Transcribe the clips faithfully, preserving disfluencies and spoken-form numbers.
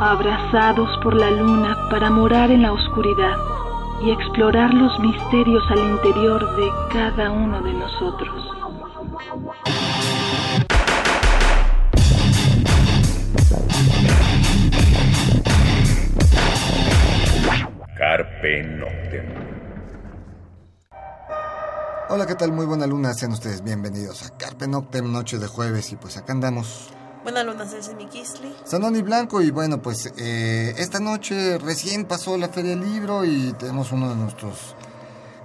abrazados por la luna para morar en la oscuridad y explorar los misterios al interior de cada uno de nosotros. Carpe Noctem. Hola, ¿qué tal? Muy buena luna, sean ustedes bienvenidos a Carpe Noctem, noche de jueves, y pues acá andamos. Buena luna, soy mi Kisly, Sanoni Blanco, y bueno, pues eh, esta noche recién pasó la Feria del Libro y tenemos uno de nuestros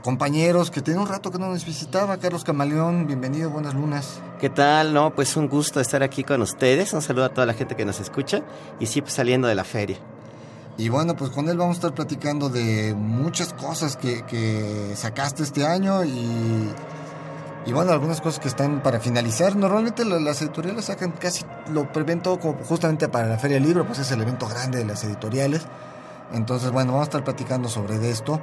compañeros que tiene un rato que no nos visitaba, Carlos Camaleón. Bienvenido, buenas lunas. ¿Qué tal? No, pues un gusto estar aquí con ustedes, un saludo a toda la gente que nos escucha, y sí, pues saliendo de la feria. Y bueno, pues con él vamos a estar platicando de muchas cosas que, que sacaste este año y, y bueno, algunas cosas que están para finalizar. Normalmente las editoriales sacan casi, lo prevén todo como justamente para la Feria del Libro, pues es el evento grande de las editoriales. Entonces, bueno, vamos a estar platicando sobre de esto,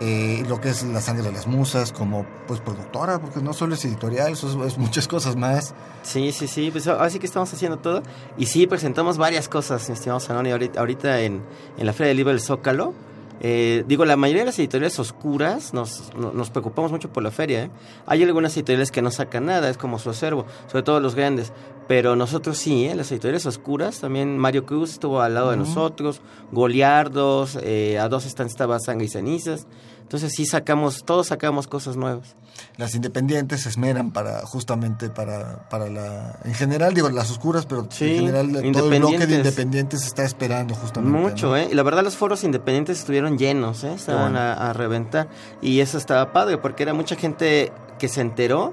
eh, lo que es La Sangre de las Musas como pues productora, porque no solo es editorial, eso es, es muchas cosas más. Sí, sí, sí, pues así que estamos haciendo todo. Y sí, presentamos varias cosas, mi estimado Sanoni, ahorita, ahorita en, en la Feria del Libro del Zócalo. Eh, digo, la mayoría de las editoriales oscuras nos, no, nos preocupamos mucho por la feria, ¿eh? Hay algunas editoriales que no sacan nada, es como su acervo, sobre todo los grandes, pero nosotros sí, ¿eh? Las editoriales oscuras, también Mario Cruz estuvo al lado uh-huh. de nosotros, Goliardos, eh, a dos stands estaba Sangre y Cenizas. Entonces sí sacamos, todos sacamos cosas nuevas. Las independientes se esmeran para, justamente para, para la, en general, digo, las oscuras, pero sí, en general todo el bloque de independientes está esperando justamente. Mucho, ¿no? eh. Y la verdad los foros independientes estuvieron llenos, eh, estaban bueno. a, a reventar, y eso estaba padre porque era mucha gente que se enteró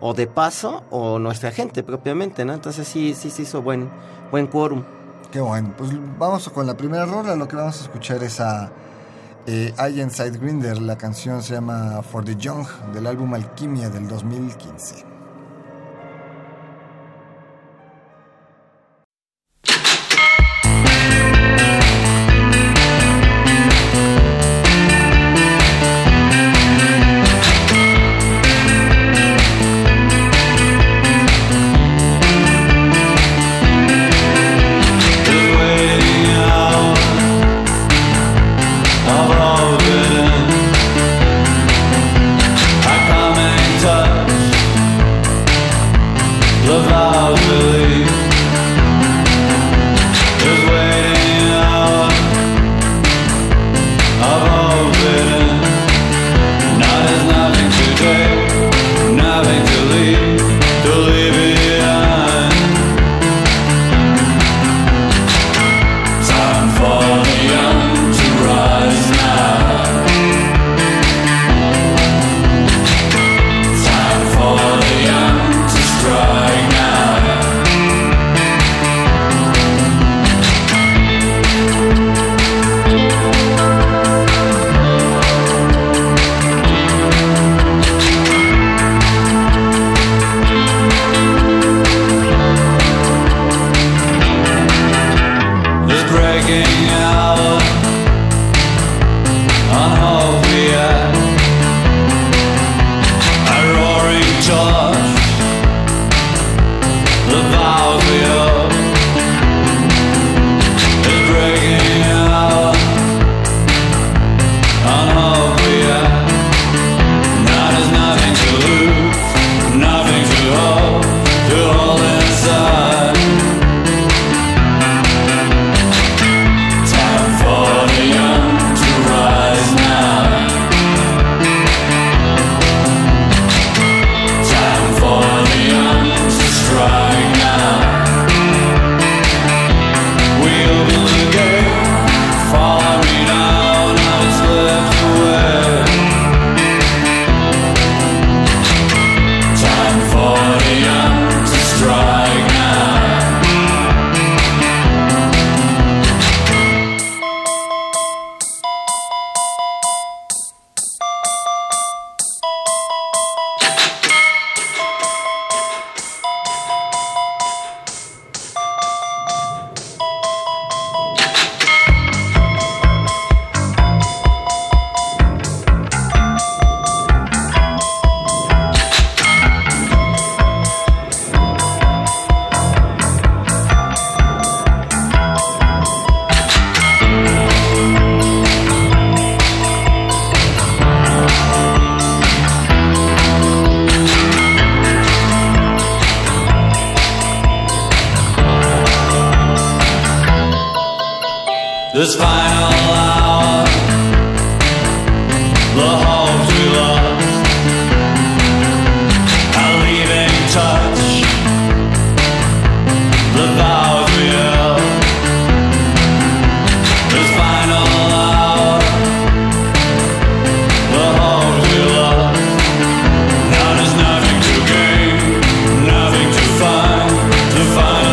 o de paso o nuestra gente propiamente, ¿no? Entonces sí, sí se hizo buen, buen quórum. Qué bueno, pues vamos con la primera rola, lo que vamos a escuchar es a... Eh, Agent Side Grinder, la canción se llama For the Young, del álbum Alquimia del dos mil quince. this final hour, the halls we lost are leaving touch, the vows we held, this final hour, the halls we lost. Now there's nothing to gain, nothing to find, to find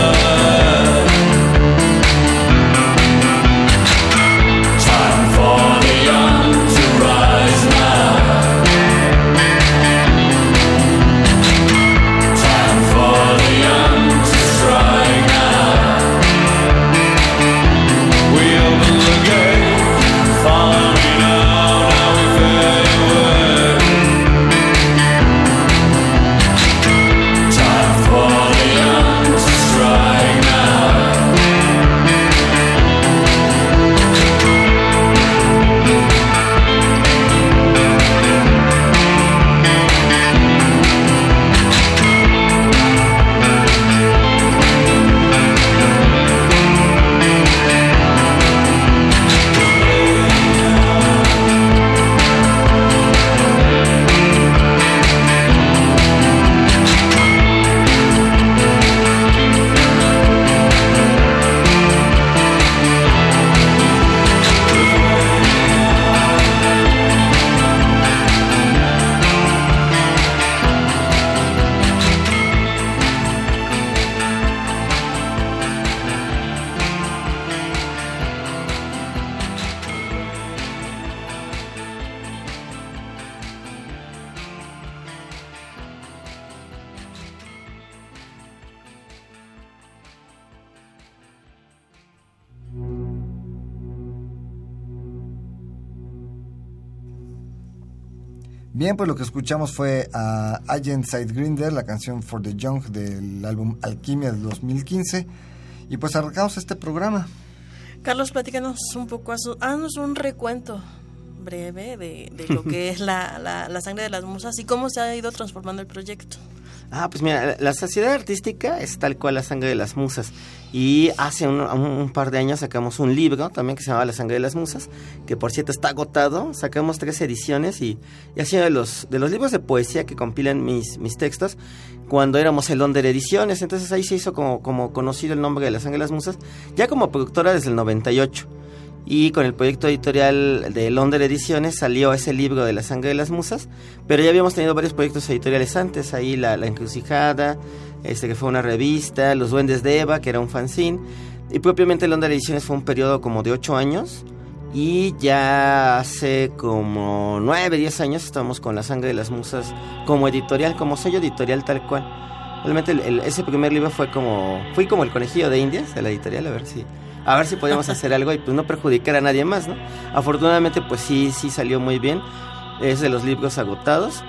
Bien, pues lo que escuchamos fue a Agent Side Grinder, la canción For the Young del álbum Alquimia del dos mil quince. Y pues arrancamos este programa. Carlos, platícanos un poco, haznos un recuento breve de, de lo que es la, la, la Sangre de las Musas y cómo se ha ido transformando el proyecto. Ah, pues mira, la sociedad artística es tal cual La Sangre de las Musas, y hace un, un par de años sacamos un libro también que se llamaba La Sangre de las Musas, que por cierto está agotado, sacamos tres ediciones y, y ha sido de los, de los libros de poesía que compilan mis, mis textos cuando éramos el London Ediciones. Entonces ahí se hizo como, como conocido el nombre de La Sangre de las Musas, ya como productora desde el noventa y ocho. Y con el proyecto editorial de London Ediciones salió ese libro de La Sangre de las Musas, pero ya habíamos tenido varios proyectos editoriales antes, ahí La, la Encrucijada, este que fue una revista, Los Duendes de Eva, que era un fanzine, y propiamente London Ediciones fue un periodo como de ocho años, y ya hace como nueve, diez años estamos con La Sangre de las Musas como editorial, como sello editorial tal cual. Realmente el, el, ese primer libro fue como, fui como el conejillo de Indias de la editorial, a ver si... a ver si podíamos hacer algo y pues no perjudicar a nadie más, ¿no? Afortunadamente pues sí, sí salió muy bien, es de los libros agotados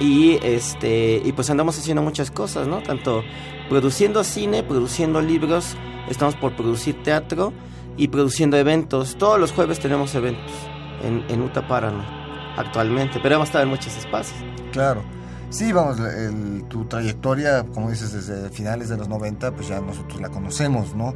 y este y pues andamos haciendo muchas cosas, ¿no? Tanto produciendo cine, produciendo libros, estamos por producir teatro y produciendo eventos. Todos los jueves tenemos eventos en, en Utapáranó actualmente, pero hemos estado en muchos espacios. Claro. Sí, vamos, el, tu trayectoria, como dices, desde finales de los noventa, pues ya nosotros la conocemos, ¿no?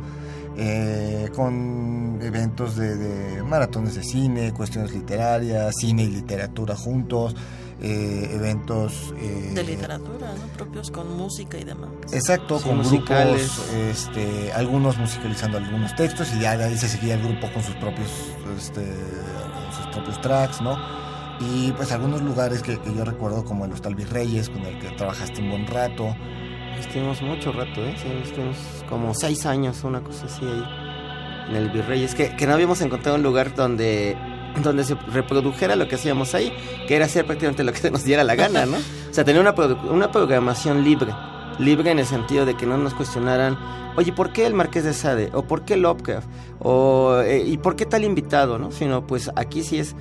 Eh, con eventos de, de maratones de cine, cuestiones literarias, cine y literatura juntos, eh, eventos eh, de literatura, ¿no? Propios con música y demás. Exacto, sí, con musicales. Grupos, este, algunos musicalizando algunos textos y ya de ahí se seguía el grupo con sus propios, este, sus propios tracks, ¿no? Y pues algunos lugares que, que yo recuerdo como el Hostal Virreyes, con el que trabajaste un buen rato. Estuvimos mucho rato, ¿eh? Sí, estuvimos como seis años, una cosa así ahí, en el Virreyes, que, que no habíamos encontrado un lugar donde, donde se reprodujera lo que hacíamos ahí, que era hacer prácticamente lo que nos diera la gana, ¿no? O sea, tener una, produ- una programación libre, libre en el sentido de que no nos cuestionaran, oye, ¿por qué el Marqués de Sade? ¿O por qué Lovecraft? O, eh, ¿y por qué tal invitado? ¿No? Sino, pues, aquí sí es,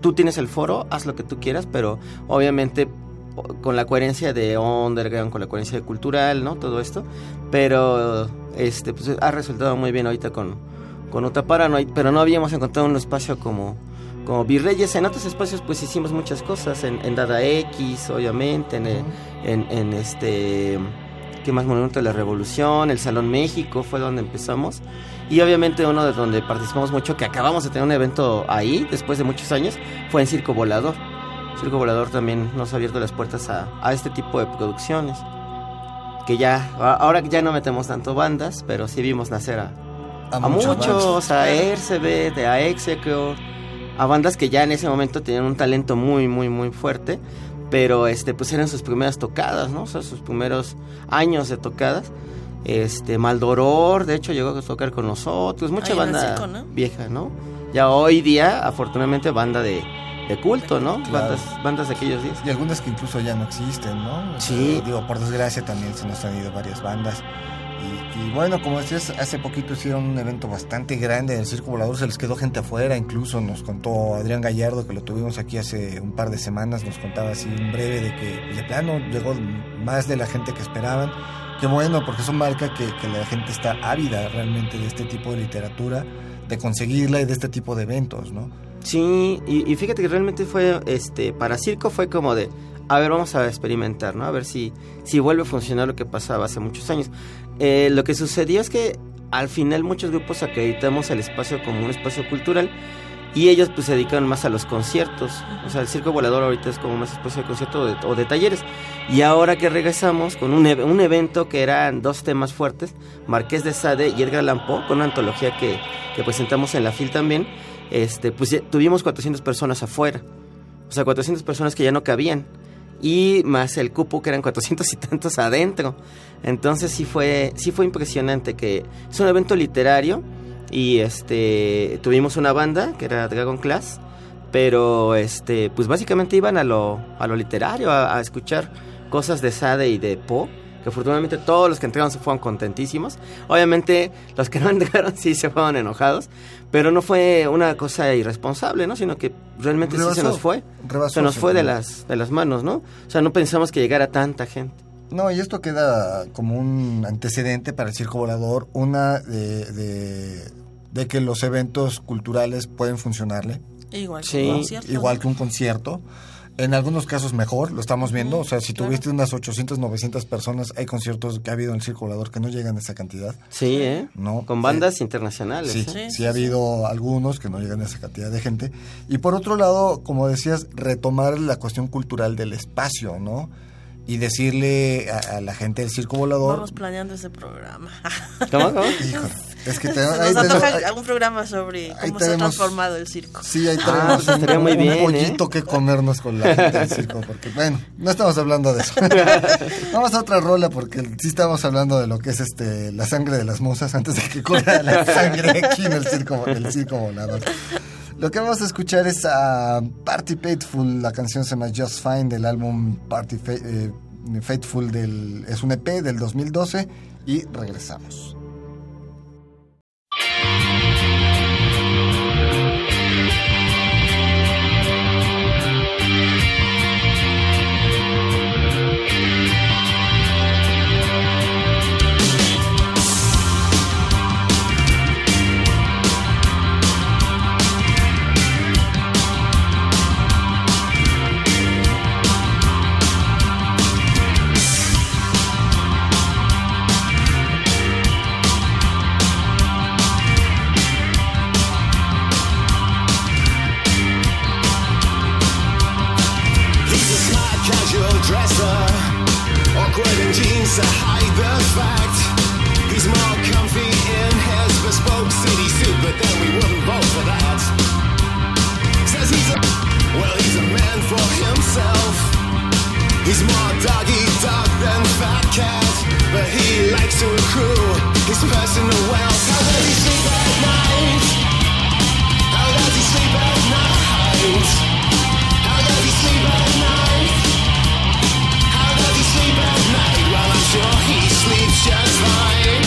tú tienes el foro, haz lo que tú quieras, pero obviamente... con la coherencia de underground, con la coherencia cultural, ¿no? Todo esto, pero este pues ha resultado muy bien ahorita con, con Utapáranó, pero no habíamos encontrado un espacio como, como Virreyes. En otros espacios pues hicimos muchas cosas, en, en Dada X, obviamente, en, en, en este ¿Qué más? Monumento de la Revolución, el Salón México fue donde empezamos. Y obviamente uno de donde participamos mucho, que acabamos de tener un evento ahí después de muchos años, fue en Circo Volador. Circo Volador también nos ha abierto las puertas a, a este tipo de producciones. Que ya, ahora ya no metemos tanto bandas, pero sí vimos nacer a, a, a muchos, muchos a Ercebet, a Exequio, a bandas que ya en ese momento tenían un talento muy, muy, muy fuerte. Pero este, pues eran sus primeras tocadas, ¿no? O sea, sus primeros años de tocadas. Este, Maldoror, de hecho, llegó a tocar con nosotros. Mucha Ay, banda Francisco, ¿no? vieja, ¿no? Ya hoy día, afortunadamente, banda de, de culto, ¿no? Claro. Bandas, bandas de aquellos días. Y algunas que incluso ya no existen, ¿no? O sea, sí. Digo, por desgracia también se nos han ido varias bandas. Y, y bueno, como decías, hace poquito hicieron un evento bastante grande en el Circo Volador, se les quedó gente afuera, incluso nos contó Adrián Gallardo, que lo tuvimos aquí hace un par de semanas, nos contaba así en breve de que de plano llegó más de la gente que esperaban. Qué bueno, porque eso marca que, que la gente está ávida realmente de este tipo de literatura, de conseguirla y de este tipo de eventos, ¿no? Sí, y, y fíjate que realmente fue, este, para Circo fue como de, a ver, vamos a experimentar, ¿no? A ver si, si vuelve a funcionar lo que pasaba hace muchos años. Eh, lo que sucedió es que al final muchos grupos acreditamos el espacio como un espacio cultural y ellos pues se dedicaron más a los conciertos. O sea, el Circo Volador ahorita es como más espacio de concierto o de, o de talleres. Y ahora que regresamos con un, un evento que eran dos temas fuertes, Marqués de Sade y Edgar Allan Poe, con una antología que, que presentamos en la FIL también, este, pues tuvimos cuatrocientas personas afuera. O sea, cuatrocientas personas que ya no cabían. Y más el cupo, que eran cuatrocientos y tantos adentro. Entonces sí fue sí fue impresionante, que es un evento literario. Y este tuvimos una banda que era Dragon Class, pero este pues básicamente iban a lo a lo literario, a, a escuchar cosas de Sade y de Poe, que afortunadamente todos los que entraron se fueron contentísimos. Obviamente los que no entraron sí se fueron enojados, pero no fue una cosa irresponsable, ¿no? Sino que realmente rebasó, sí se nos fue, rebasó, se nos fue de las, de las manos, ¿no? O sea, no pensamos que llegara tanta gente. No, y esto queda como un antecedente para el Circo Volador, una de, de, de que los eventos culturales pueden funcionarle. Igual que sí, un concierto. Igual que un concierto. En algunos casos mejor, lo estamos viendo. O sea, si tuviste claro. unas ochocientas, novecientas personas, hay conciertos que ha habido en el Circo Volador que no llegan a esa cantidad. Sí, ¿eh? No, con bandas sí. internacionales. Sí, ¿eh? sí, sí ha habido algunos que no llegan a esa cantidad de gente. Y por otro lado, como decías, retomar la cuestión cultural del espacio, ¿no? Y decirle a, a la gente del Circo Volador... Vamos planeando ese programa. ¿Cómo? ¿Cómo? Híjole, es que tenemos... Nos antoja algún programa sobre cómo tenemos, se ha transformado el circo. Sí, ahí tenemos ah, un, muy un bien, pollito ¿eh? que comernos con la gente del circo, porque, bueno, no estamos hablando de eso. Vamos a otra rola, porque sí estamos hablando de lo que es este la sangre de las musas, antes de que corra la sangre aquí en el Circo, el Circo Volador. Lo que vamos a escuchar es a uh, Party Faithful, la canción se llama Just Fine del álbum Party Fa- eh, Faithful, del, es un E P del dos mil doce y regresamos. To hide the fact he's more comfy in his bespoke city suit, but then we wouldn't vote for that. Says he's a, well, he's a man for himself. He's more dog-eat-dog than fat cat, but he likes to accrue his personal wealth. How does he sleep at night? How does he sleep at night? How does he sleep at night? How does he sleep at night? Well, I'm sure he sleeps just fine.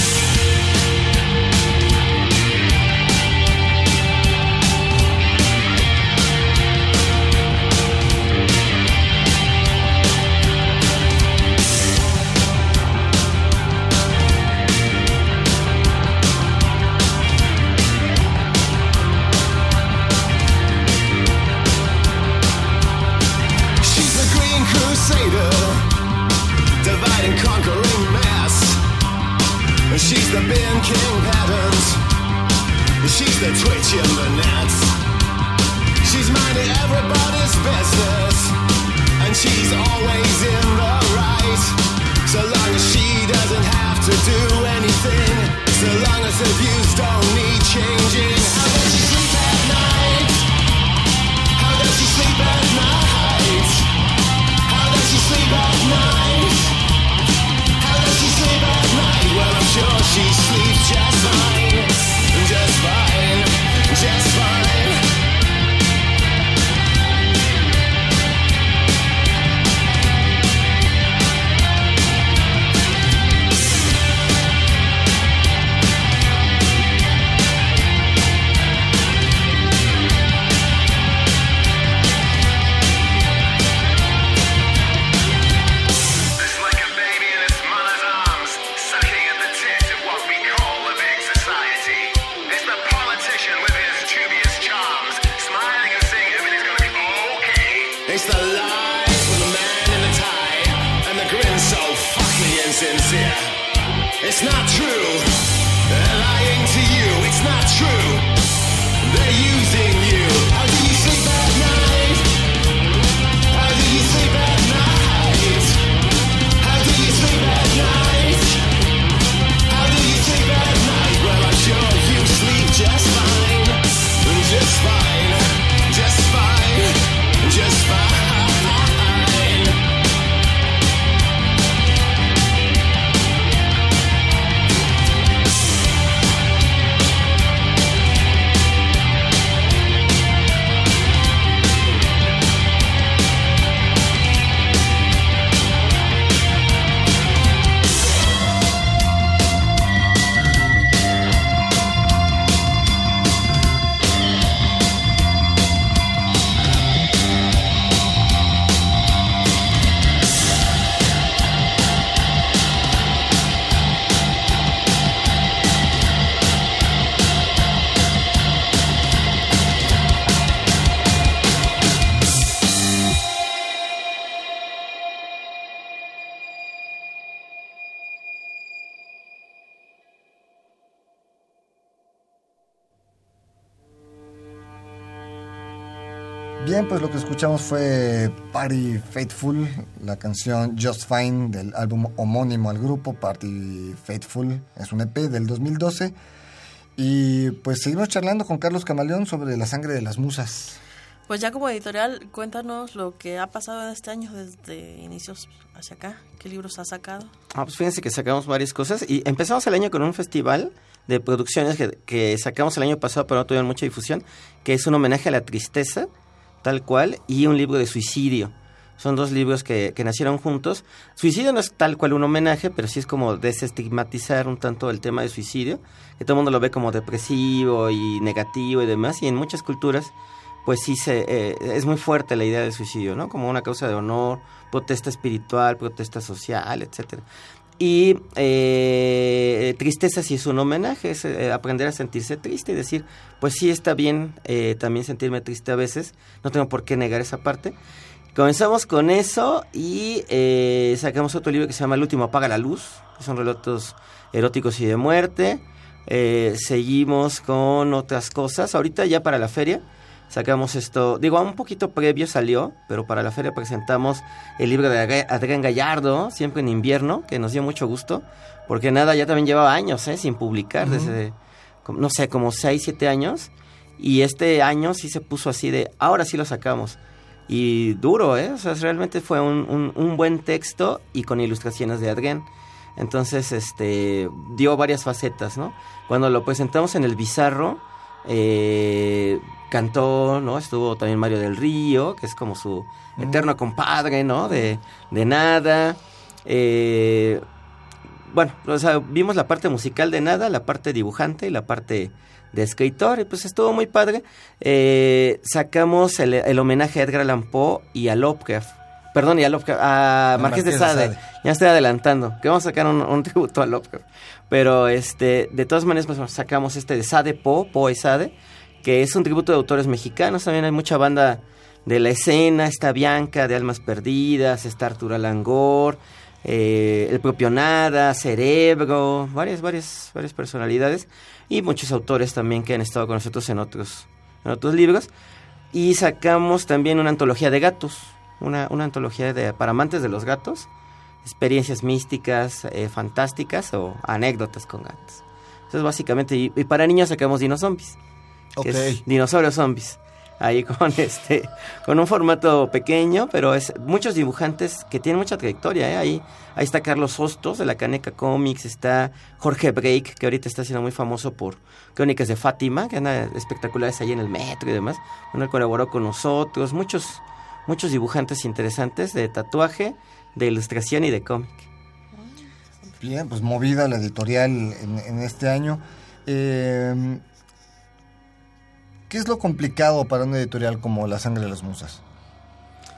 She's the bin king patterns. She's the twitch in the nets. She's minding everybody's business. And she's always in the right. So long as she doesn't have to do anything. So long as the views don't need changing. How does she sleep at night? How does she sleep at night? How does she sleep at night? How does she sleep at night? Well, I'm sure she sleeps just fine. Just fine. Just fine. It's not true, they're lying to you, it's not true, they're using you. How do you sleep at night? How do you sleep at night? How do you sleep at night? How do you sleep at night? Well, I'm sure you sleep just fine, just fine, just fine, just fine. Bien, pues lo que escuchamos fue Party Faithful, la canción Just Fine del álbum homónimo al grupo, Party Faithful, es un E P del dos mil doce. Y pues seguimos charlando con Carlos Camaleón sobre La Sangre de las Musas. Pues ya como editorial, cuéntanos lo que ha pasado en este año desde inicios hacia acá, ¿qué libros has sacado? Ah, pues fíjense que sacamos varias cosas y empezamos el año con un festival de producciones que, que sacamos el año pasado pero no tuvieron mucha difusión, que es un homenaje a la tristeza, tal cual, y un libro de suicidio. Son dos libros que, que nacieron juntos. Suicidio no es tal cual un homenaje, pero sí es como desestigmatizar un tanto el tema de suicidio, que todo el mundo lo ve como depresivo y negativo y demás, y en muchas culturas, pues sí se eh, es muy fuerte la idea del suicidio, ¿no? Como una causa de honor, protesta espiritual, protesta social, etcétera. Y eh, tristeza sí es un homenaje, es eh, aprender a sentirse triste y decir, pues sí está bien eh, también sentirme triste a veces, no tengo por qué negar esa parte. Comenzamos con eso y eh, sacamos otro libro que se llama El último apaga la luz, que son relatos eróticos y de muerte. Eh, seguimos con otras cosas, ahorita ya para la feria. Sacamos esto, digo, un poquito previo salió, pero para la feria presentamos el libro de Adrián Gallardo, Siempre en invierno, que nos dio mucho gusto, porque nada, ya también llevaba años, ¿eh? Sin publicar, uh-huh. desde, no sé, como seis, siete años, y este año sí se puso así de, ahora sí lo sacamos, y duro, ¿eh? O sea, realmente fue un, un, un buen texto y con ilustraciones de Adrián. Entonces, este, dio varias facetas, ¿no? Cuando lo presentamos en el Bizarro, eh... cantó, ¿no? Estuvo también Mario del Río, que es como su eterno compadre, ¿no? De, de nada. Eh, bueno, o sea, vimos la parte musical de Nada, la parte dibujante y la parte de escritor, y pues estuvo muy padre. Eh, sacamos el, el homenaje a Edgar Allan Poe y a Lovecraft. Perdón, y a Lovecraft, a Marqués, Marqués de Sade. Sade. Ya estoy adelantando, que vamos a sacar un, un tributo a Lovecraft. Pero, este, de todas maneras, pues sacamos este de Sade, Poe, Poe y Sade, que es un tributo de autores mexicanos. También hay mucha banda de la escena, está Bianca de Almas Perdidas, está Arturo Alangor, eh, el propio Nada, Cerebro, varias, varias, varias personalidades y muchos autores también que han estado con nosotros en otros, en otros libros. Y sacamos también una antología de gatos, una, una antología de, para amantes de los gatos, experiencias místicas, eh, fantásticas o anécdotas con gatos. Entonces básicamente, y, y para niños sacamos Dinozombies, okay, que es dinosaurios zombies. Ahí con este con un formato pequeño, pero es muchos dibujantes que tienen mucha trayectoria, ¿eh? Ahí ahí está Carlos Hostos de la Caneca Comics, está Jorge Break, que ahorita está siendo muy famoso por Crónicas de Fátima, que andan espectaculares ahí en el metro y demás. Bueno, él colaboró con nosotros, muchos muchos dibujantes interesantes de tatuaje, de ilustración y de cómic. Bien, pues movida la editorial en, en este año. Eh... ¿Qué es lo complicado para una editorial como La Sangre de las Musas?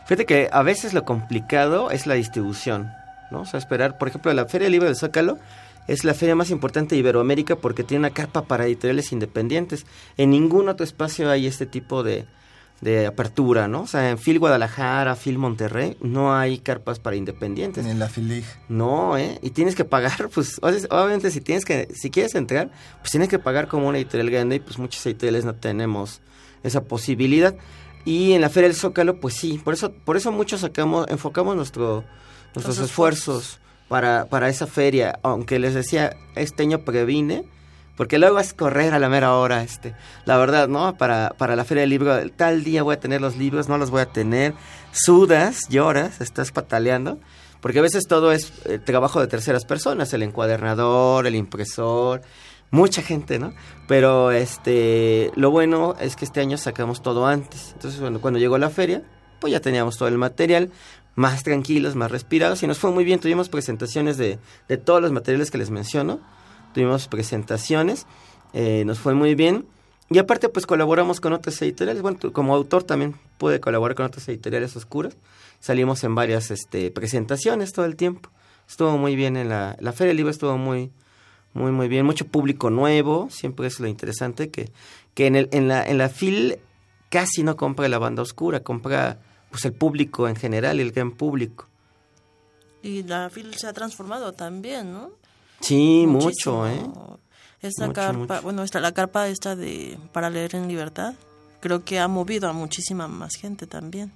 Fíjate que a veces lo complicado es la distribución, ¿no? O sea, esperar, por ejemplo, la Feria del Libro del Zócalo es la feria más importante de Iberoamérica porque tiene una carpa para editoriales independientes. En ningún otro espacio hay este tipo de, de apertura, ¿no? O sea, en Fil Guadalajara, Fil Monterrey, no hay carpas para independientes. Ni en la Filig. No, ¿eh? Y tienes que pagar, pues, obviamente si tienes que, si quieres entrar, pues tienes que pagar como una editorial grande y pues muchas editoriales no tenemos esa posibilidad. Y en la Feria del Zócalo, pues sí, por eso, por eso muchos sacamos, enfocamos nuestro, nuestros Entonces, esfuerzos para, para esa feria, aunque les decía, este año previne, porque luego es correr a la mera hora, este, la verdad, ¿no? Para, para la Feria del Libro, tal día voy a tener los libros, no los voy a tener, sudas, lloras, estás pataleando, porque a veces todo es eh, trabajo de terceras personas, el encuadernador, el impresor, mucha gente, ¿no? Pero este, lo bueno es que este año sacamos todo antes, entonces cuando, cuando llegó la feria, pues ya teníamos todo el material, más tranquilos, más respirados, y nos fue muy bien, tuvimos presentaciones de, de todos los materiales que les menciono, tuvimos presentaciones, eh, nos fue muy bien. Y aparte, pues, colaboramos con otras editoriales. Bueno, como autor también pude colaborar con otras editoriales oscuras. Salimos en varias este, presentaciones todo el tiempo. Estuvo muy bien en la, la Feria del Libro, estuvo muy, muy, muy bien. Mucho público nuevo, siempre es lo interesante, que, que en, el, en, la, en la F I L casi no compra la banda oscura, compra pues el público en general, el gran público. Y la F I L se ha transformado también, ¿no? Sí, muchísimo. Mucho, ¿eh? Esta mucho, carpa, mucho. Bueno, esta, la carpa esta de Paraleer en Libertad, creo que ha movido a muchísima más gente también.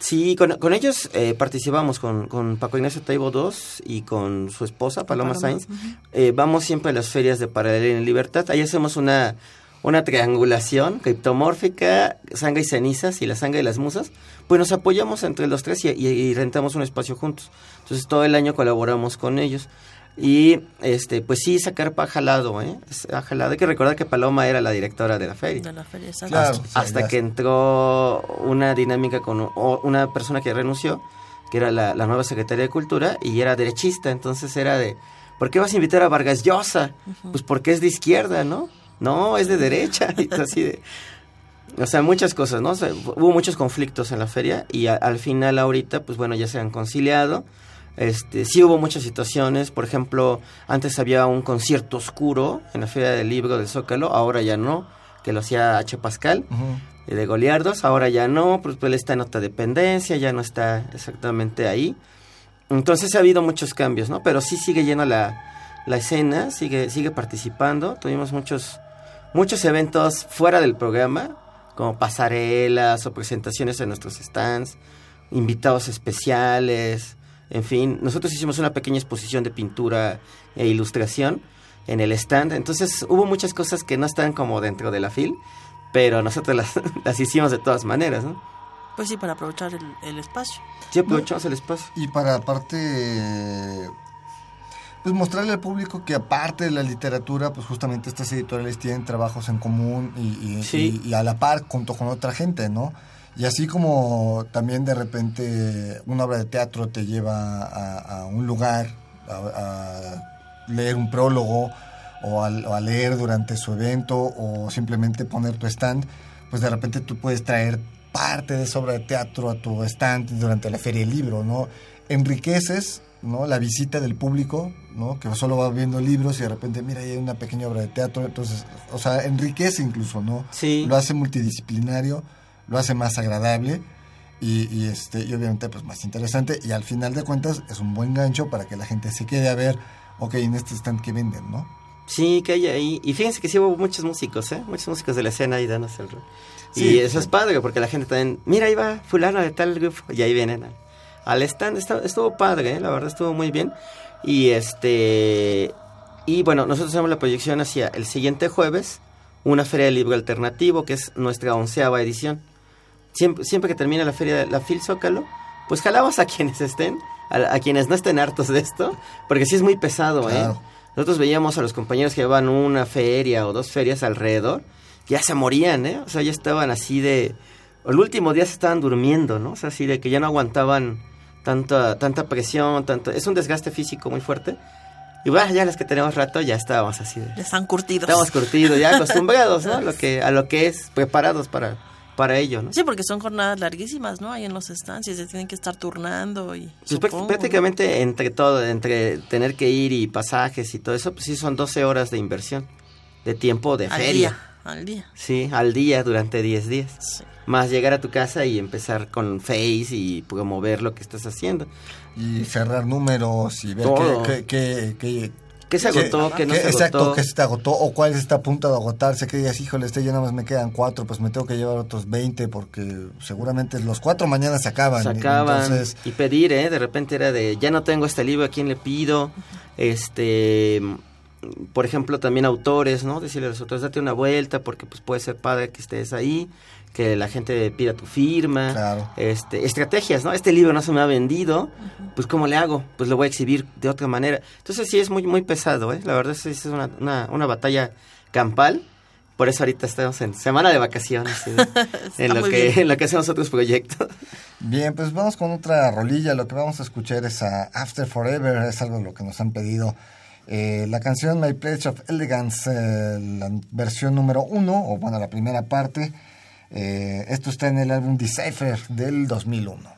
Sí, con, con ellos eh, participamos, con, con Paco Ignacio Taibo segundo y con su esposa, Paloma, Paloma. Sainz. Uh-huh. Eh, vamos siempre a las ferias de Paraleer en Libertad, ahí hacemos una, una triangulación, Criptomórfica, Sangre y Cenizas y La Sangre de las Musas, pues nos apoyamos entre los tres y, y, y rentamos un espacio juntos. Entonces todo el año colaboramos con ellos. Y, este, pues sí, esa carpa ha jalado, ¿eh? Ha jalado. Hay que recordar que Paloma era la directora de la feria. De la feria, exacto. Hasta, claro, sí, hasta claro. que entró una dinámica con una persona que renunció, que era la, la nueva secretaria de Cultura, y era derechista, entonces era de, ¿por qué vas a invitar a Vargas Llosa? Uh-huh. Pues porque es de izquierda, ¿no? No, es de derecha, y así de... O sea, muchas cosas, ¿no? O sea, hubo muchos conflictos en la feria, y a, al final ahorita, pues bueno, ya se han conciliado. Este, sí hubo muchas situaciones, por ejemplo, antes había un concierto oscuro en la Feria del Libro del Zócalo, ahora ya no, que lo hacía H. Pascal, uh-huh, de Goliardos, ahora ya no, pues él está en otra dependencia, ya no está exactamente ahí. Entonces ha habido muchos cambios, ¿no? Pero sí sigue lleno la, la escena, sigue, sigue participando, tuvimos muchos, muchos eventos fuera del programa, como pasarelas o presentaciones en nuestros stands, invitados especiales... En fin, nosotros hicimos una pequeña exposición de pintura e ilustración en el stand. Entonces, hubo muchas cosas que no están como dentro de la F I L, pero nosotros las, las hicimos de todas maneras, ¿no? Pues sí, para aprovechar el, el espacio. Sí, aprovechamos el espacio. Y para, aparte, pues mostrarle al público que aparte de la literatura, pues justamente estas editoriales tienen trabajos en común y, y, sí. y, y a la par junto con otra gente, ¿no? Y así como también de repente una obra de teatro te lleva a, a un lugar, a, a leer un prólogo o a, o a leer durante su evento o simplemente poner tu stand, pues de repente tú puedes traer parte de esa obra de teatro a tu stand durante la Feria del Libro, ¿no? Enriqueces, ¿no?, la visita del público, ¿no?, que solo va viendo libros y de repente, mira, hay una pequeña obra de teatro, entonces, o sea, enriquece incluso, ¿no? Sí. Lo hace multidisciplinario. Lo hace más agradable y, y, este, y obviamente pues más interesante, y al final de cuentas es un buen gancho para que la gente se quede a ver, ok, en este stand que venden, ¿no? Sí, que hay ahí, y fíjense que sí hubo muchos músicos, ¿eh? Muchos músicos de la escena ahí danos el rol, sí, y eso sí. Es padre, porque la gente también, mira, ahí va fulano de tal grupo, y ahí vienen al stand, estuvo padre, ¿eh? La verdad estuvo muy bien, y este... Y bueno, nosotros tenemos la proyección hacia el siguiente jueves, una feria de libro alternativo, que es nuestra onceava edición. Siempre, siempre que termina la feria de la Fil Zócalo, pues jalamos a quienes estén, a, a quienes no estén hartos de esto, porque sí es muy pesado, claro. ¿eh? Nosotros veíamos a los compañeros que llevaban una feria o dos ferias alrededor, ya se morían, ¿eh? O sea, ya estaban así de... El último día se estaban durmiendo, ¿no? O sea, así de que ya no aguantaban tanta, tanta presión, tanto... Es un desgaste físico muy fuerte. Y bueno, ya los que tenemos rato ya estábamos así. De, les han curtido. Estábamos curtidos, ya acostumbrados, ¿no? Lo que, a lo que es, preparados para, para ello, ¿no? Sí, porque son jornadas larguísimas, ¿no? Ahí en los stands y se tienen que estar turnando y... Pues supongo, prácticamente, ¿no? Entre todo, entre tener que ir y pasajes y todo eso, pues sí son doce horas de inversión, de tiempo de al feria. Al día, al día. Sí, al día durante diez días. Sí. Más llegar a tu casa y empezar con Face y promover lo que estás haciendo. Y cerrar números y ver qué, qué, qué, qué se agotó, qué, qué no qué, se agotó. Exacto, qué se te agotó o cuál está a punto de agotarse. Que digas, híjole, este ya nada más me quedan cuatro, pues me tengo que llevar otros veinte porque seguramente los cuatro mañana se acaban. Se acaban. Entonces... Y pedir, ¿eh? De repente era de, ya no tengo este libro, ¿a quién le pido? Este... Por ejemplo, también autores, ¿no? Decirle a los autores, date una vuelta porque pues puede ser padre que estés ahí, que la gente pida tu firma. Claro. Este, estrategias, ¿no? Este libro no se me ha vendido, uh-huh. Pues ¿cómo le hago? Pues lo voy a exhibir de otra manera. Entonces sí es muy muy pesado, ¿eh? La verdad es, es una, una, una batalla campal. Por eso ahorita estamos en semana de vacaciones, ¿sí? en, lo que, en lo que hacemos otros proyectos. Bien, pues vamos con otra rolilla. Lo que vamos a escuchar es a After Forever, es algo de lo que nos han pedido. Eh, la canción My Pledge of Elegance, eh, la versión número uno, o bueno, la primera parte. Eh, esto está en el álbum Decipher del dos mil uno.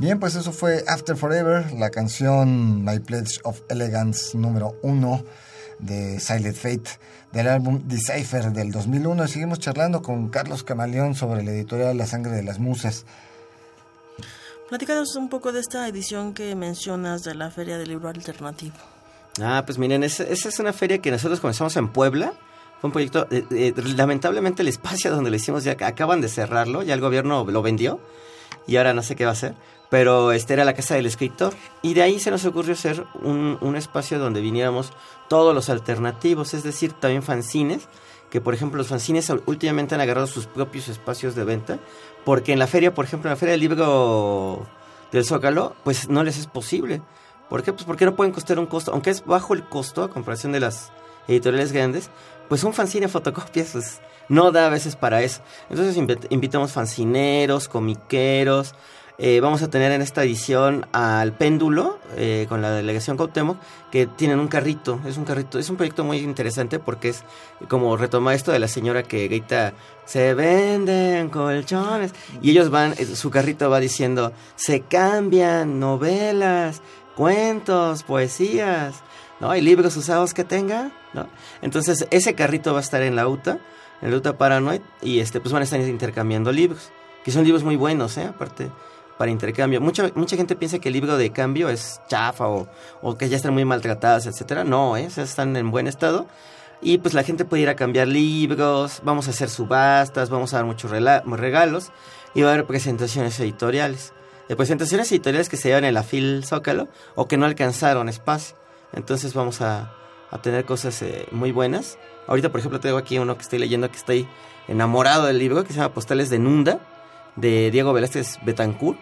Bien, pues eso fue After Forever, la canción My Pledge of Elegance número uno de Silent Fate, del álbum Decipher del dos mil uno. Y seguimos charlando con Carlos Camaleón sobre la editorial La Sangre de las Musas. Platícanos un poco de esta edición que mencionas de la Feria del Libro Alternativo. Ah, pues miren, esa, esa es una feria que nosotros comenzamos en Puebla. Fue un proyecto, eh, eh, lamentablemente el espacio donde lo hicimos ya acaban de cerrarlo, ya el gobierno lo vendió y ahora no sé qué va a hacer, pero este era la Casa del Escritor, y de ahí se nos ocurrió hacer un, un espacio donde viniéramos todos los alternativos, es decir, también fanzines, que por ejemplo los fanzines últimamente han agarrado sus propios espacios de venta, porque en la feria, por ejemplo, en la Feria del Libro del Zócalo, pues no les es posible. ¿Por qué? Pues porque no pueden costar un costo, aunque es bajo el costo a comparación de las editoriales grandes, pues un fanzine a fotocopias pues, no da a veces para eso. Entonces invitamos fanzineros, comiqueros, eh, vamos a tener en esta edición al Péndulo, eh, con la delegación Cuauhtémoc, que tienen un carrito, es un carrito, es un proyecto muy interesante porque es como retomar esto de la señora que grita, se venden colchones, y ellos van, su carrito va diciendo, se cambian novelas, cuentos, poesías, ¿no? Y libros usados que tenga, ¿no? Entonces, ese carrito va a estar en la U T A, en la Utapáranó, y este, pues van a estar intercambiando libros, que son libros muy buenos, ¿eh? Aparte, para intercambio. Mucha, mucha gente piensa que el libro de cambio es chafa o, o que ya están muy maltratados, etcétera. No, ¿eh? O sea, están en buen estado. Y pues la gente puede ir a cambiar libros, vamos a hacer subastas, vamos a dar muchos rela- regalos, y va a haber presentaciones editoriales. Eh, presentaciones editoriales que se llevan en la Fil Zócalo o que no alcanzaron espacio. Entonces vamos a, a tener cosas eh, muy buenas. Ahorita, por ejemplo, tengo aquí uno que estoy leyendo, que estoy enamorado del libro, que se llama Postales de Nunda, de Diego Velázquez Betancourt.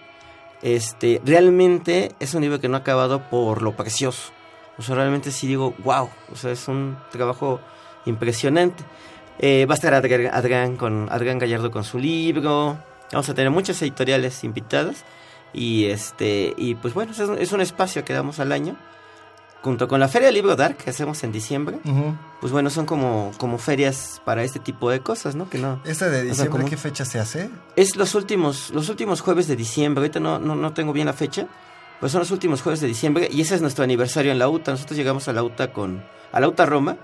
Este, realmente es un libro que no ha acabado por lo precioso. O sea, realmente sí digo, wow, o sea, es un trabajo impresionante. Eh, va a estar Adrián, Adrián, con, Adrián Gallardo con su libro. Vamos a tener muchas editoriales invitadas. Y, este, y pues bueno, es un, es un espacio que damos al año. Junto con la Feria del Libro Dark que hacemos en diciembre, uh-huh. Pues bueno, son como, como ferias para este tipo de cosas, ¿no? Que no ¿esta de diciembre, o sea, como, qué fecha se hace? Es los últimos los últimos jueves de diciembre, ahorita no, no, no tengo bien la fecha, pues son los últimos jueves de diciembre y ese es nuestro aniversario en la U T A. Nosotros llegamos a la U T A con a la U T A Roma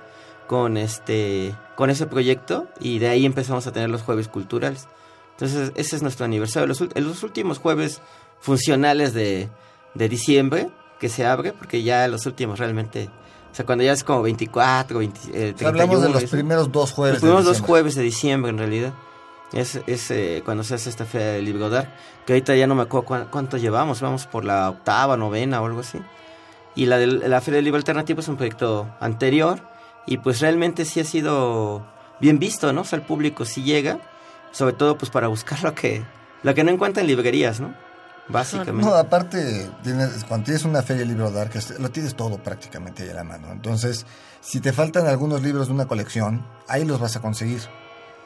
con este con ese proyecto y de ahí empezamos a tener los jueves culturales. Entonces, ese es nuestro aniversario, los, los últimos jueves funcionales de, de diciembre. Que se abre, porque ya los últimos realmente, o sea, cuando ya es como veinticuatro, veinte, eh, treinta y uno. O sea, hablamos de los primeros dos jueves. Los primeros dos jueves de diciembre, en realidad. Es, es eh, cuando se hace esta Feria del Libro Dark, que ahorita ya no me acuerdo cu- cuánto llevamos, vamos por la octava, novena o algo así. Y la, de, la Feria del Libro Alternativo es un proyecto anterior, y pues realmente sí ha sido bien visto, ¿no? O sea, el público sí llega, sobre todo pues para buscar lo que, lo que no encuentra en librerías, ¿no? Básicamente. No, aparte, tienes, cuando tienes una Feria del Libro Dark, lo tienes todo prácticamente ahí a la mano. Entonces, si te faltan algunos libros de una colección, ahí los vas a conseguir.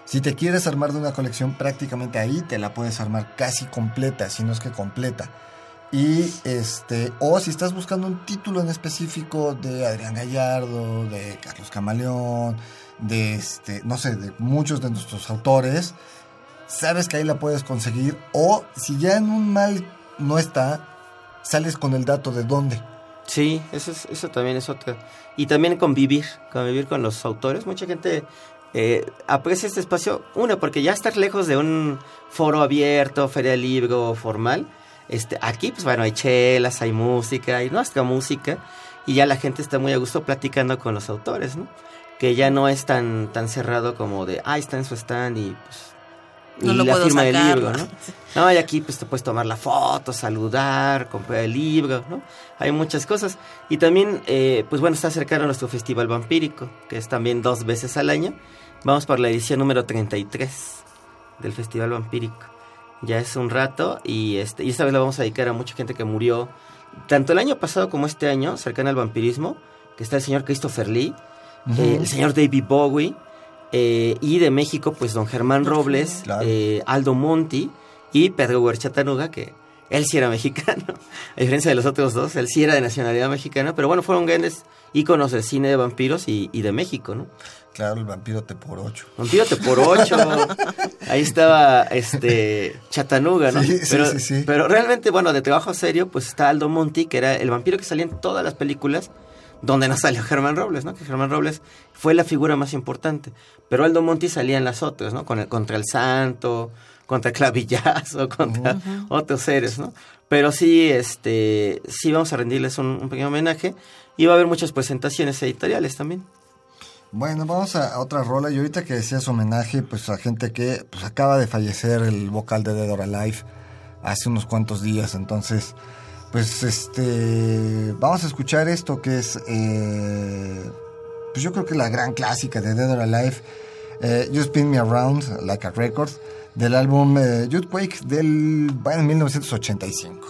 Si te quieres armar de una colección, prácticamente ahí te la puedes armar casi completa, si no es que completa. Y este, o si estás buscando un título en específico de Adrián Gallardo, de Carlos Camaleón, de este, no sé, de muchos de nuestros autores. Sabes que ahí la puedes conseguir, o si ya en un mal no está, sales con el dato de dónde. Sí, eso es, eso también es otra. Y también convivir, convivir con los autores. Mucha gente eh, aprecia este espacio, uno, porque ya estar lejos de un foro abierto, feria de libro formal, este, aquí pues bueno, hay chelas, hay música, hay nuestra música, y ya la gente está muy a gusto platicando con los autores, ¿no? Que ya no es tan, tan cerrado como de, ah, está en su stand y pues... No y lo la puedo firma sacar, del libro, ¿no? No, y aquí pues te puedes tomar la foto, saludar, comprar el libro, ¿no? Hay muchas cosas. Y también, eh, pues bueno, está cercano a nuestro Festival Vampírico, que es también dos veces al año. Vamos por la edición número treinta y tres del Festival Vampírico. Ya es un rato y, este, y esta vez la vamos a dedicar a mucha gente que murió, tanto el año pasado como este año, cercana al vampirismo, que está el señor Christopher Lee, uh-huh. eh, el señor David Bowie, Eh, y de México, pues don Germán Robles, claro. eh, Aldo Monti y Pedro Guerra Chatanuga, que Él sí era mexicano, a diferencia de los otros dos, él sí era de nacionalidad mexicana, pero bueno, fueron grandes íconos del cine de vampiros y, y de México, ¿no? Claro, el vampiro te por ocho. Vampiro te por ocho. Ahí estaba este Chatanuga, ¿no? Sí, sí, pero, sí, sí. Pero realmente, bueno, de trabajo serio, pues está Aldo Monti, que era el vampiro que salía en todas las películas donde no salió Germán Robles, ¿no? Que Germán Robles fue la figura más importante, pero Aldo Monti salía en las otras, ¿no? Con el, contra el santo, contra clavillazo, contra uh-huh. otros seres, ¿no? Pero sí, este, sí vamos a rendirles un, un pequeño homenaje y va a haber muchas presentaciones editoriales también. Bueno, vamos a, a otra rola. Y ahorita que decías homenaje, pues a gente que pues acaba de fallecer el vocal de Dead or Alive hace unos cuantos días. Entonces, pues este, vamos a escuchar esto que es, eh, pues yo creo que la gran clásica de Dead or Alive, eh, You Spin Me Around Like a Record, del álbum eh, Youth Quake del bueno, mil novecientos ochenta y cinco.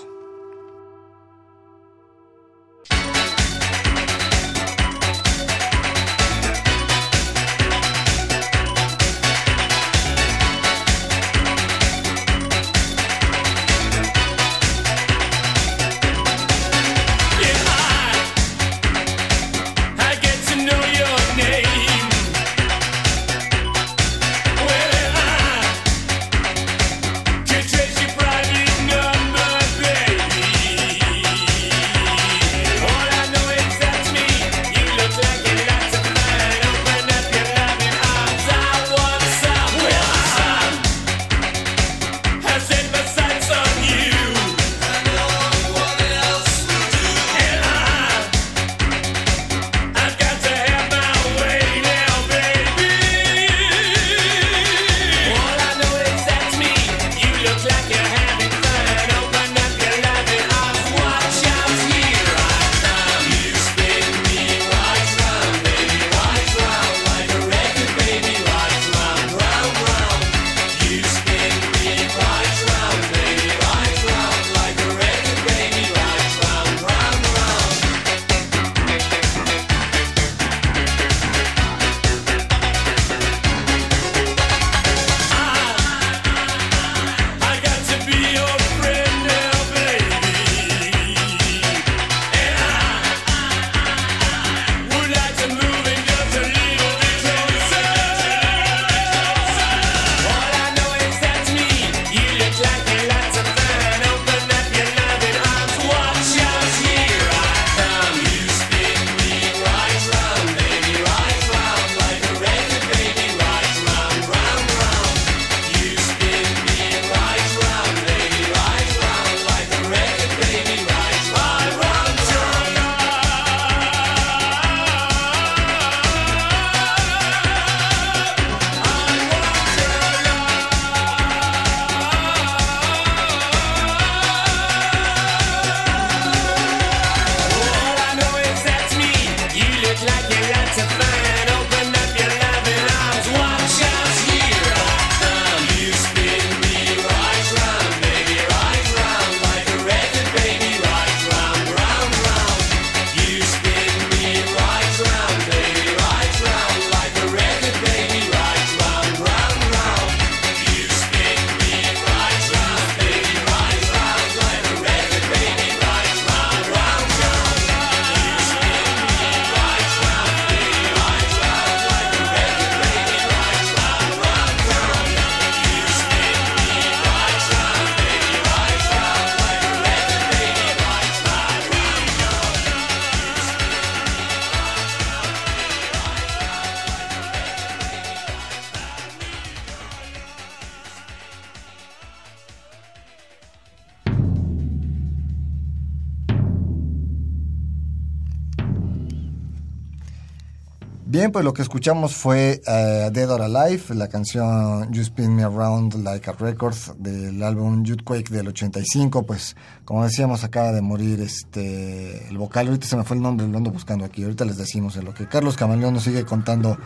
Bien, pues lo que escuchamos fue uh, Dead or Alive, la canción You Spin Me Around Like a Record del álbum Youth Quake del ochenta y cinco. Pues como decíamos, acaba de morir este el vocal, ahorita se me fue el nombre, lo ando buscando aquí, ahorita les decimos en lo que Carlos Camaleón nos sigue contando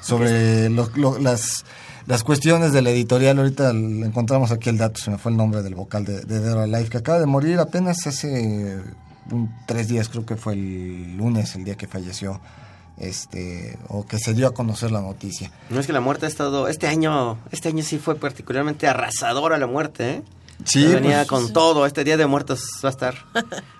sobre lo, lo, las, las cuestiones de la editorial. Ahorita le encontramos aquí el dato, se me fue el nombre del vocal de, de Dead or Alive, que acaba de morir apenas hace un, tres días, creo que fue el lunes, el día que falleció. Este, o que se dio a conocer la noticia. No, es que la muerte ha estado, este año, este año sí fue particularmente arrasadora la muerte, ¿eh? Sí, pues venía con todo. Este Día de Muertos va a estar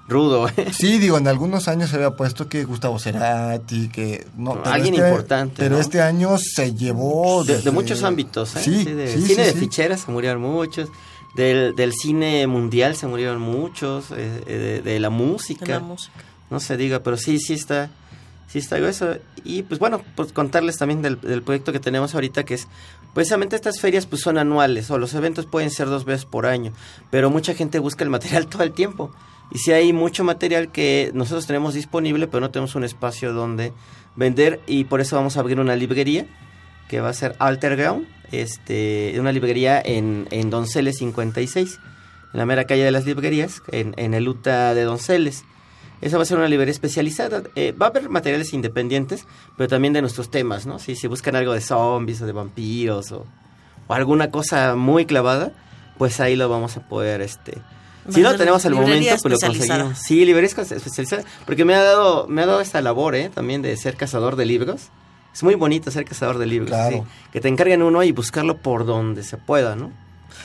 rudo. ¿eh? Sí, digo, en algunos años se había puesto que Gustavo Cerati, que... no, no alguien este, importante, Pero ¿no? este año se llevó... De, desde... de muchos ámbitos, ¿eh? Sí, sí, de, sí cine sí, de sí. ficheras se murieron muchos, del, del cine mundial se murieron muchos, eh, de, de la música. De la música. No se diga, pero sí, sí está... Sí, está eso. Y pues bueno, pues contarles también del, del proyecto que tenemos ahorita, que es precisamente estas ferias pues son anuales, o los eventos pueden ser dos veces por año, pero mucha gente busca el material todo el tiempo. Y si sí hay mucho material que nosotros tenemos disponible, pero no tenemos un espacio donde vender, y por eso vamos a abrir una librería que va a ser Alterground, este, una librería en, en Donceles cincuenta y seis, en la mera calle de las librerías, en, en el U T A de Donceles. Esa va a ser una librería especializada. Eh, va a haber materiales independientes, pero también de nuestros temas, ¿no? Si, si buscan algo de zombies o de vampiros o, o alguna cosa muy clavada, pues ahí lo vamos a poder, este... Bueno, si no lo tenemos al momento, pues lo conseguimos. Sí, librería especializada. Porque me ha dado me ha dado esta labor, ¿eh? También de ser cazador de libros. Es muy bonito ser cazador de libros, claro. Sí. Que te encarguen uno y buscarlo por donde se pueda, ¿no?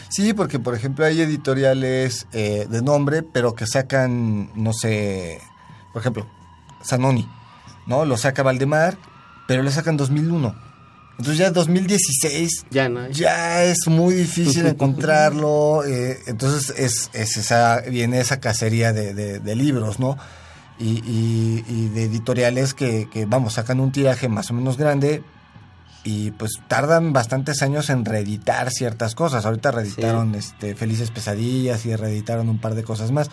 Sí, porque por ejemplo hay editoriales eh, de nombre, pero que sacan, no sé, por ejemplo, Sanoni, ¿no? Lo saca Valdemar, pero lo sacan dos mil uno. Entonces ya en dos mil dieciséis ya, no hay. ya es muy difícil encontrarlo, eh, entonces es, es esa, viene esa cacería de, de, de libros, ¿no? Y, y, y de editoriales que, que, vamos, sacan un tiraje más o menos grande, y pues tardan bastantes años en reeditar ciertas cosas. Ahorita reeditaron sí. este, Felices Pesadillas y reeditaron un par de cosas más.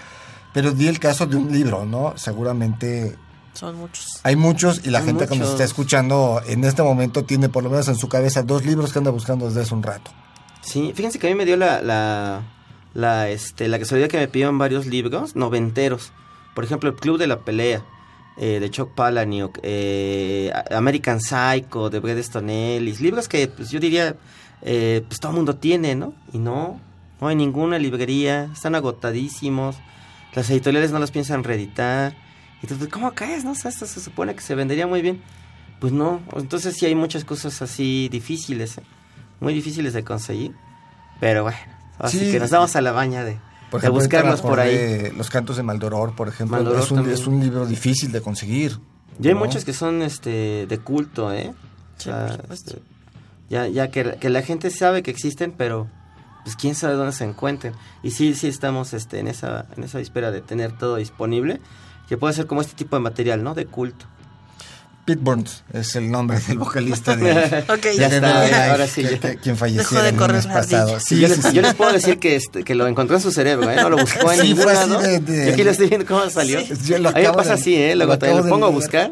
Pero di el caso de un libro, ¿no? Seguramente... Son muchos. Hay muchos y la Son gente muchos. que nos está escuchando en este momento tiene por lo menos en su cabeza dos libros que anda buscando desde hace un rato. Sí, fíjense que a mí me dio la, la, la, este, la casualidad que me pidieron varios libros noventeros. Por ejemplo, El Club de la Pelea. Eh, de Chuck Palahniuk, eh, American Psycho, de Bret Easton Ellis, libros que pues, yo diría, eh, pues todo el mundo tiene, ¿no? Y no, no hay ninguna librería, están agotadísimos, las editoriales no los piensan reeditar, entonces, ¿cómo caes? No? O sea, esto se supone que se vendería muy bien, pues no, entonces sí hay muchas cosas así difíciles, ¿eh? muy difíciles de conseguir, pero bueno, así sí. que nos damos a la baña de... Por ejemplo, de buscarlos por ahí. Los Cantos de Maldoror, por ejemplo, Maldoror es, un, es un libro difícil de conseguir. Ya hay ¿no? muchos que son este de culto, ¿eh? Sí, o sea, este, ya ya que, que la gente sabe que existen, pero pues quién sabe dónde se encuentren. Y sí, sí estamos este en esa en esa víspera de tener todo disponible, que puede ser como este tipo de material, ¿no? De culto. Pete Burns es el nombre del vocalista de, okay, de, de Dead or Alive, ahora sí, que, que, quien falleció de en el mes pasado. Sí, yo, les, yo les puedo decir que, este, que lo encontró en su cerebro, ¿eh? No lo buscó en sí, ningún lado. De, de, yo aquí lo estoy viendo cómo salió. Sí, yo lo a mí me pasa de, así, ¿eh? Luego lo, lo pongo a buscar,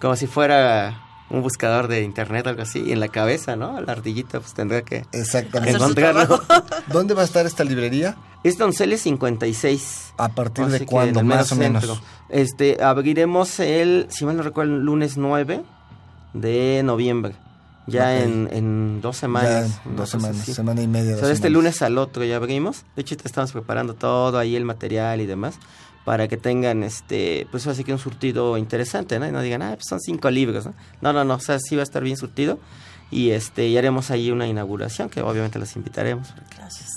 como si fuera un buscador de internet o algo así, y en la cabeza, ¿no? La ardillita pues tendrá que exactamente encontrarlo. ¿Dónde va a estar esta librería? Es Donceles cincuenta y seis. ¿A partir de cuándo, más o menos? Este, abriremos el, si mal no recuerdo, el lunes nueve de noviembre. Ya okay. en, en dos semanas. Ya, dos semanas, así. semana y media. O sea, de este lunes al otro ya abrimos. De hecho, te estamos preparando todo ahí, el material y demás, para que tengan, este, pues así que un surtido interesante, ¿no? Y no digan, ah, pues son cinco libros, ¿no? No, no, no, o sea, sí va a estar bien surtido. Y, este, y haremos ahí una inauguración, que obviamente los invitaremos. Gracias.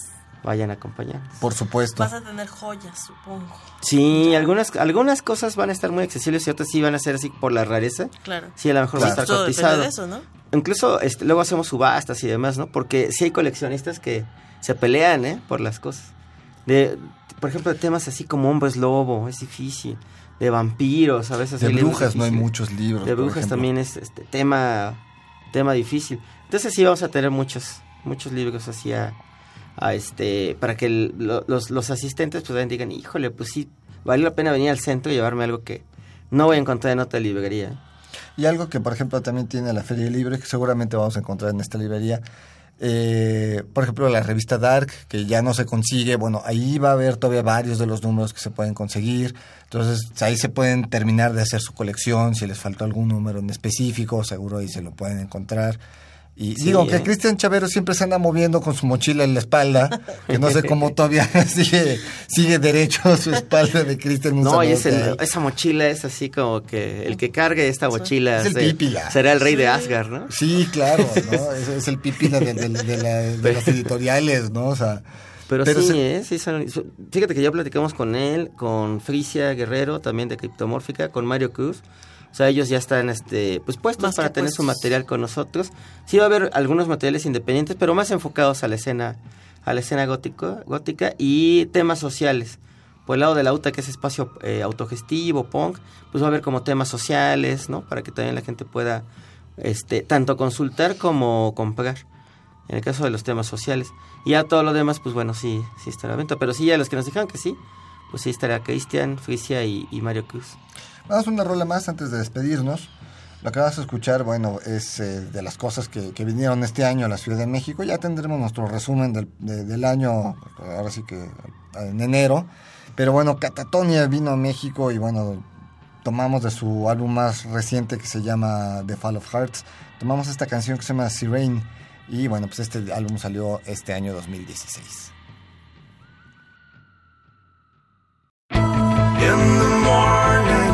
Vayan a acompañarnos. Por supuesto. Vas a tener joyas, supongo. Sí, algunas algunas cosas van a estar muy accesibles y otras sí van a ser así por la rareza. Claro. Sí, a lo mejor claro. va a estar cotizado. De eso, ¿no? Incluso este, luego hacemos subastas y demás, ¿no? Porque sí hay coleccionistas que se pelean, ¿eh? Por las cosas. De, por ejemplo, de temas así como hombres lobo, es difícil. De vampiros, a veces. De brujas no hay muchos libros. De brujas también es este tema tema difícil. Entonces sí vamos a tener muchos muchos libros así a... A este para que el, lo, los, los asistentes pues digan, híjole, pues sí, vale la pena venir al centro y llevarme algo que no voy a encontrar en otra librería. Y algo que, por ejemplo, también tiene la Feria del Libro, que seguramente vamos a encontrar en esta librería, eh, por ejemplo, la revista Dark, que ya no se consigue, bueno, ahí va a haber todavía varios de los números que se pueden conseguir, entonces ahí se pueden terminar de hacer su colección, si les faltó algún número en específico, seguro ahí se lo pueden encontrar. Y sí, digo, eh. que Cristian Chavero siempre se anda moviendo con su mochila en la espalda, que no sé cómo todavía sigue, sigue derecho a su espalda de Cristian. No, y es el, esa mochila es así como que el que cargue esta mochila es el se, pípila. Será el rey sí. de Asgard, ¿no? Sí, claro, ¿no? Es, es el pípila de, de, de, la, de las editoriales, ¿no? O sea... Pero, Pero sí, se... eh, sí son... fíjate que ya platicamos con él, con Frisia Guerrero, también de Criptomórfica, con Mario Cruz. O sea, ellos ya están este pues puestos más para tener puestos. Su material con nosotros. Sí va a haber algunos materiales independientes, pero más enfocados a la escena a la escena gótico, gótica y temas sociales. Por el lado de la U T A, que es espacio eh, autogestivo, punk, pues va a haber como temas sociales, ¿no? Para que también la gente pueda este tanto consultar como comprar. En el caso de los temas sociales. Y ya todo lo demás, pues bueno, sí, sí estará a venta. Pero sí, ya los que nos dijeron que sí, pues sí estará Cristian, Frisia y, y Mario Cruz. Vamos a una rola más antes de despedirnos. Lo que vas a escuchar, bueno, es eh, de las cosas que, que vinieron este año a la Ciudad de México. Ya tendremos nuestro resumen del, de, del año, ahora sí que en enero. Pero bueno, Catatonia vino a México y bueno, tomamos de su álbum más reciente que se llama The Fall of Hearts. Tomamos esta canción que se llama Sirene. Y bueno, pues este álbum salió este año dos mil dieciséis. In the morning,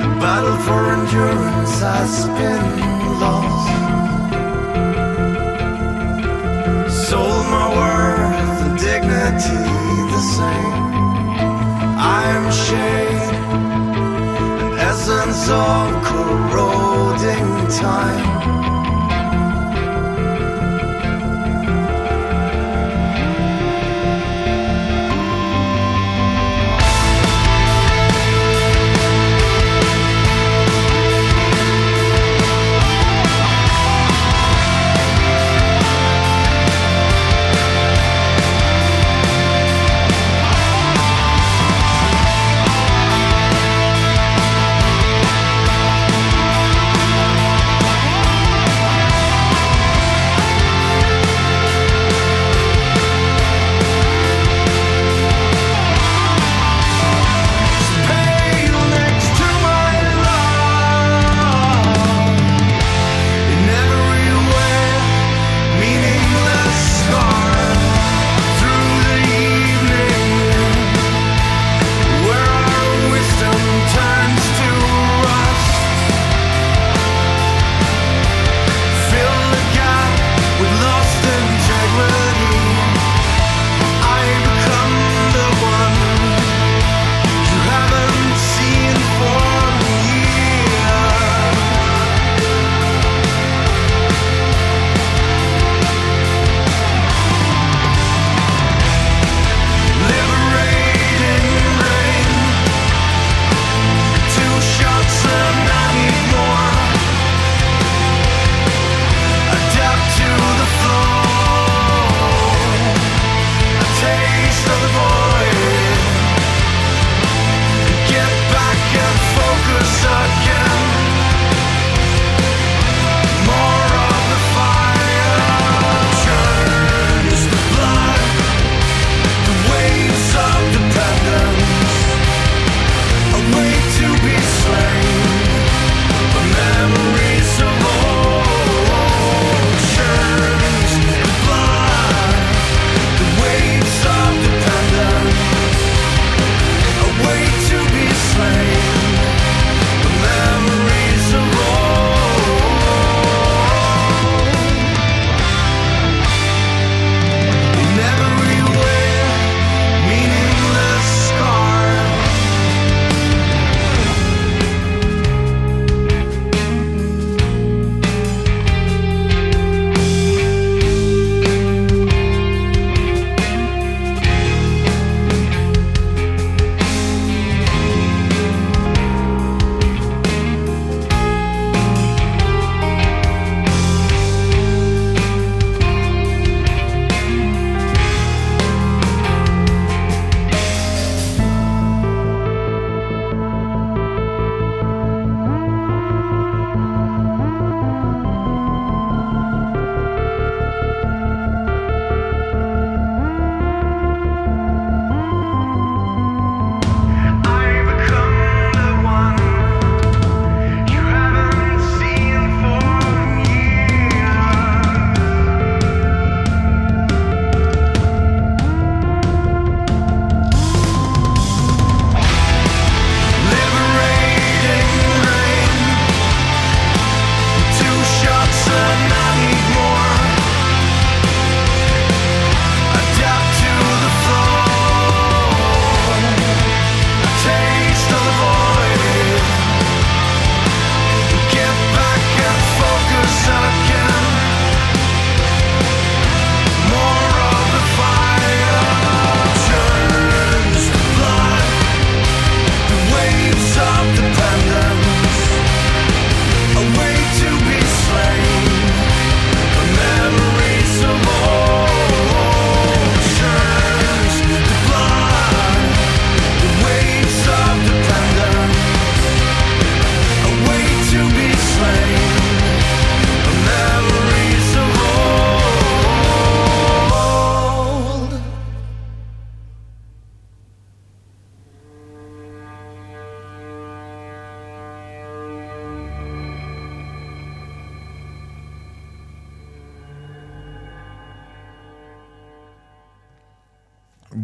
the battle for endurance has been lost. Sold my worth, the dignity the same. I am shade, an essence of corroding time.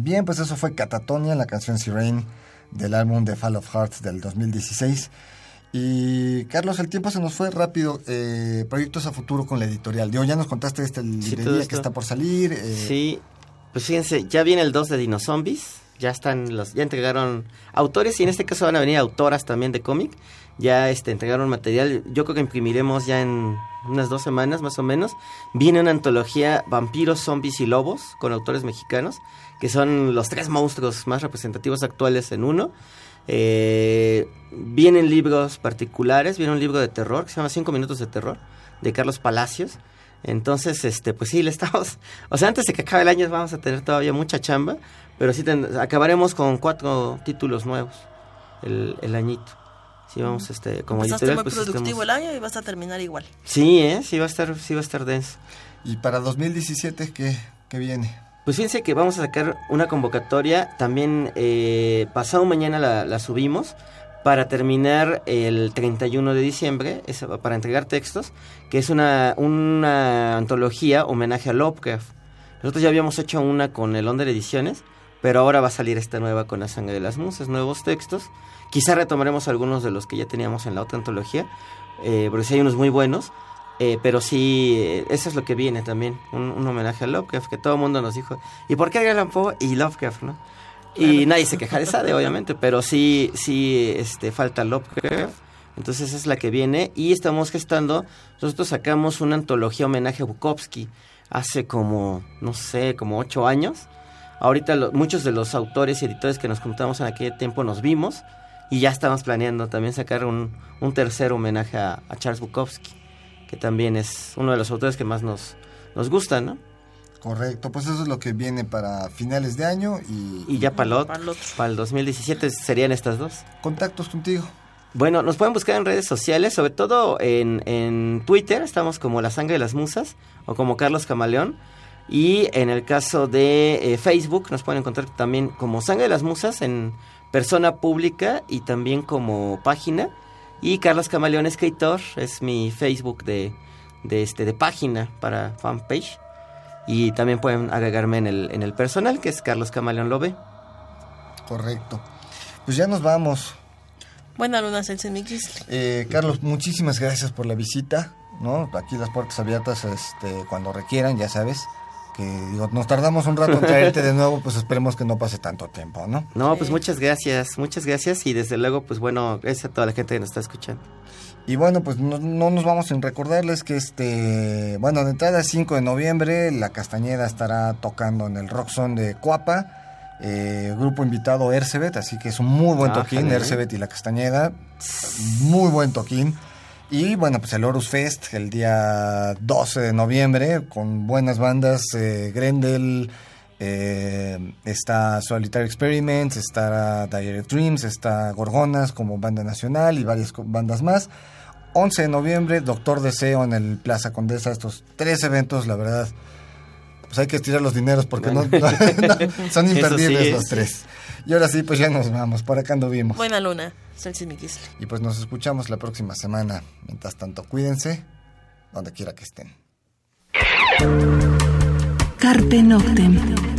Bien, pues eso fue Catatonia, la canción Sirene del álbum The Fall of Hearts del dos mil dieciséis. Y Carlos, el tiempo se nos fue rápido. eh, Proyectos a futuro con la editorial. Digo, ya nos contaste esta librería sí, que está por salir. eh. Sí, pues fíjense, ya viene el dos de Dinozombies. Ya están los, ya entregaron autores y en este caso van a venir autoras también de cómic. Ya este, entregaron material, yo creo que imprimiremos ya en unas dos semanas más o menos. Viene una antología Vampiros, Zombies y Lobos con autores mexicanos, que son los tres monstruos más representativos actuales en uno. Eh, vienen libros particulares, viene un libro de terror que se llama Cinco Minutos de Terror, de Carlos Palacios. Entonces, este, pues sí, le estamos... O sea, antes de que acabe el año vamos a tener todavía mucha chamba, pero sí ten, acabaremos con cuatro títulos nuevos el, el añito. Sí, vamos, este, como editorial, muy pues productivo estamos... el año y vas a terminar igual. Sí, ¿eh? Sí va a estar, sí va a estar denso. ¿Y para dos mil diecisiete qué, qué viene? Pues fíjense que vamos a sacar una convocatoria, también eh, pasado mañana la, la subimos, para terminar el treinta y uno de diciembre, es para entregar textos, que es una, una antología homenaje a Lovecraft. Nosotros ya habíamos hecho una con el London Ediciones, pero ahora va a salir esta nueva con La Sangre de las Musas, nuevos textos. Quizá retomaremos algunos de los que ya teníamos en la otra antología, eh, porque sí hay unos muy buenos, eh, pero sí, eh, eso es lo que viene también, un, un homenaje a Lovecraft, que todo el mundo nos dijo, ¿y por qué Edgar Allan Poe y Lovecraft, no? Claro. Y nadie se queja de Sade, obviamente, pero sí, sí este, falta Lovecraft, entonces esa es la que viene, y estamos gestando, nosotros sacamos una antología homenaje a Bukowski hace como, no sé, como ocho años. Ahorita lo, muchos de los autores y editores que nos juntamos en aquel tiempo nos vimos, y ya estamos planeando también sacar un, un tercer homenaje a, a Charles Bukowski, que también es uno de los autores que más nos, nos gustan, ¿no? Correcto, pues eso es lo que viene para finales de año y... Y ya para el otro, para el dos mil diecisiete serían estas dos. Contactos contigo. Bueno, nos pueden buscar en redes sociales, sobre todo en, en Twitter, estamos como La Sangre de las Musas o como Carlos Camaleón. Y en el caso de eh, Facebook nos pueden encontrar también como Sangre de las Musas en... persona pública y también como página, y Carlos Camaleón Escritor es mi Facebook de, de este de página para fanpage, y también pueden agregarme en el en el personal, que es Carlos Camaleón Lobe. Correcto. Pues ya nos vamos. Buena luna, Sensenmix. Eh, Carlos, muchísimas gracias por la visita, ¿no? Aquí las puertas abiertas este cuando requieran, ya sabes. Que digo, nos tardamos un rato en traerte de nuevo, pues esperemos que no pase tanto tiempo, ¿no? No, pues muchas gracias, muchas gracias y desde luego, pues bueno, gracias a toda la gente que nos está escuchando. Y bueno, pues no, no nos vamos sin recordarles que este, bueno, de entrada cinco de noviembre, La Castañeda estará tocando en el Rockson de Coapa, eh, grupo invitado Ercebet, así que es un muy buen ah, toquín, genial. Ercebet y La Castañeda, muy buen toquín. Y bueno, pues el Horus Fest, el día doce de noviembre, con buenas bandas, eh, Grendel, eh, está Solitary Experiments, está Diary of Dreams, está Gorgonas como banda nacional y varias bandas más. once de noviembre, Doctor Deseo en el Plaza Condesa, estos tres eventos, la verdad, pues hay que estirar los dineros porque bueno. no, no, no son imperdibles sí los tres. Y ahora sí, pues ya nos vamos, por acá anduvimos. Buena luna, Celsin y Kisly. Y pues nos escuchamos la próxima semana. Mientras tanto, cuídense, donde quiera que estén. Carpe Noctem.